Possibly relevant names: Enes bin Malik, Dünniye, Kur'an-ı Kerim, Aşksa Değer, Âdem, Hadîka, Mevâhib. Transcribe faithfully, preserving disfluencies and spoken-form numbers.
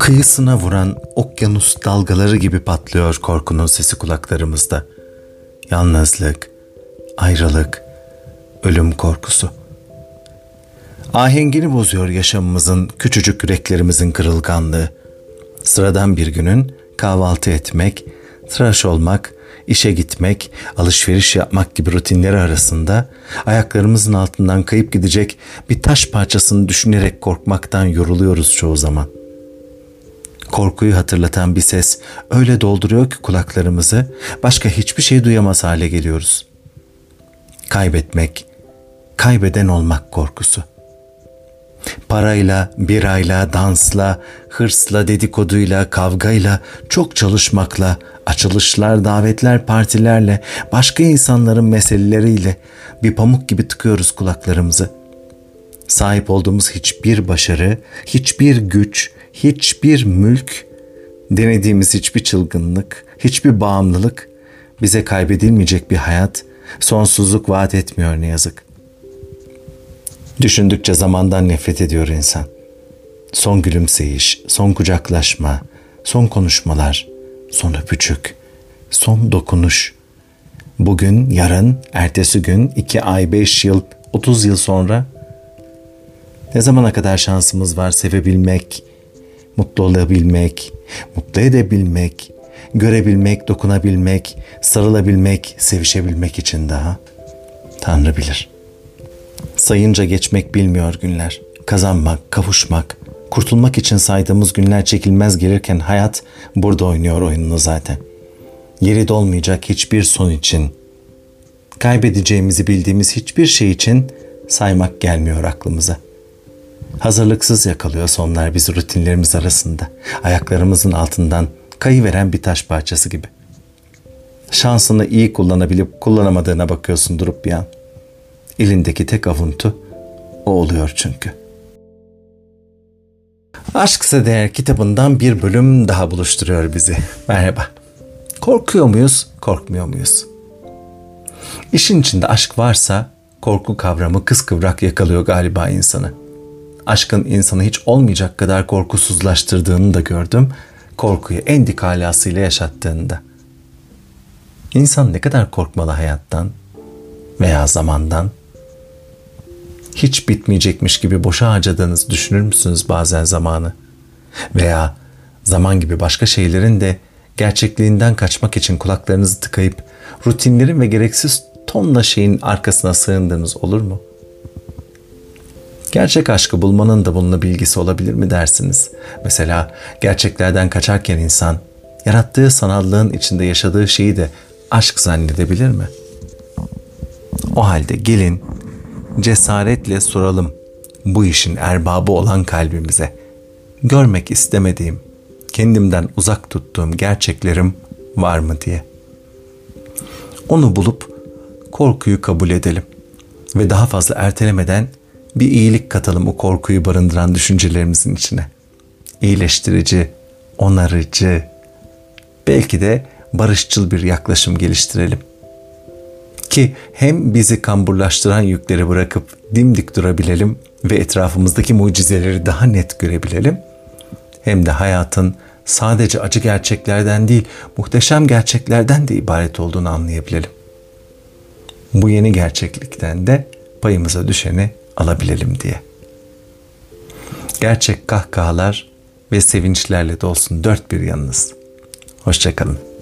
Kıyısına vuran okyanus dalgaları gibi patlıyor korkunun sesi kulaklarımızda. Yalnızlık, ayrılık, ölüm korkusu. Ahengini bozuyor yaşamımızın, küçücük yüreklerimizin kırılganlığı. Sıradan bir günün kahvaltı etmek, tıraş olmak, işe gitmek, alışveriş yapmak gibi rutinleri arasında ayaklarımızın altından kayıp gidecek bir taş parçasını düşünerek korkmaktan yoruluyoruz çoğu zaman. Korkuyu hatırlatan bir ses öyle dolduruyor ki kulaklarımızı, başka hiçbir şey duyamaz hale geliyoruz. Kaybetmek, kaybeden olmak korkusu. Parayla, birayla, dansla, hırsla, dedikoduyla, kavgayla, çok çalışmakla, açılışlar, davetler, partilerle, başka insanların meseleleriyle bir pamuk gibi tıkıyoruz kulaklarımızı. Sahip olduğumuz hiçbir başarı, hiçbir güç, hiçbir mülk, denediğimiz hiçbir çılgınlık, hiçbir bağımlılık bize kaybedilmeyecek bir hayat, sonsuzluk vaat etmiyor ne yazık. Düşündükçe zamandan nefret ediyor insan. Son gülümseyiş, son kucaklaşma, son konuşmalar, son öpücük, son dokunuş. Bugün, yarın, ertesi gün, iki ay, beş yıl, otuz yıl sonra. Ne zamana kadar şansımız var sevebilmek, mutlu olabilmek, mutlu edebilmek, görebilmek, dokunabilmek, sarılabilmek, sevişebilmek için daha? Tanrı bilir. Sayınca geçmek bilmiyor günler. Kazanmak, kavuşmak, kurtulmak için saydığımız günler çekilmez gelirken hayat burada oynuyor oyununu zaten. Yeri dolmayacak hiçbir son için, kaybedeceğimizi bildiğimiz hiçbir şey için saymak gelmiyor aklımıza. Hazırlıksız yakalıyor sonlar bizi rutinlerimiz arasında. Ayaklarımızın altından kayıveren bir taş parçası gibi. Şansını iyi kullanabilip kullanamadığına bakıyorsun durup bir an. Elindeki tek avuntu o oluyor çünkü. Aşksa Değer kitabından bir bölüm daha buluşturuyor bizi. Merhaba. Korkuyor muyuz, korkmuyor muyuz? İşin içinde aşk varsa korku kavramı kıskıvrak yakalıyor galiba insanı. Aşkın insanı hiç olmayacak kadar korkusuzlaştırdığını da gördüm. Korkuyu en dik alasıyla yaşattığında. İnsan ne kadar korkmalı hayattan veya zamandan? Hiç bitmeyecekmiş gibi boşa harcadığınızı düşünür müsünüz bazen zamanı? Veya zaman gibi başka şeylerin de gerçekliğinden kaçmak için kulaklarınızı tıkayıp rutinlerin ve gereksiz tonla şeyin arkasına sığındığınız olur mu? Gerçek aşkı bulmanın da bununla bilgisi olabilir mi dersiniz? Mesela gerçeklerden kaçarken insan yarattığı sanallığın içinde yaşadığı şeyi de aşk zannedebilir mi? O halde gelin cesaretle soralım bu işin erbabı olan kalbimize. Görmek istemediğim, kendimden uzak tuttuğum gerçeklerim var mı diye. Onu bulup korkuyu kabul edelim ve daha fazla ertelemeden bir iyilik katalım o korkuyu barındıran düşüncelerimizin içine. İyileştirici, onarıcı, belki de barışçıl bir yaklaşım geliştirelim. Ki hem bizi kamburlaştıran yükleri bırakıp dimdik durabilelim ve etrafımızdaki mucizeleri daha net görebilelim. Hem de hayatın sadece acı gerçeklerden değil, muhteşem gerçeklerden de ibaret olduğunu anlayabilelim. Bu yeni gerçeklikten de payımıza düşeni alabilelim diye. Gerçek kahkahalar ve sevinçlerle dolsun dört bir yanınız. Hoşça kalın.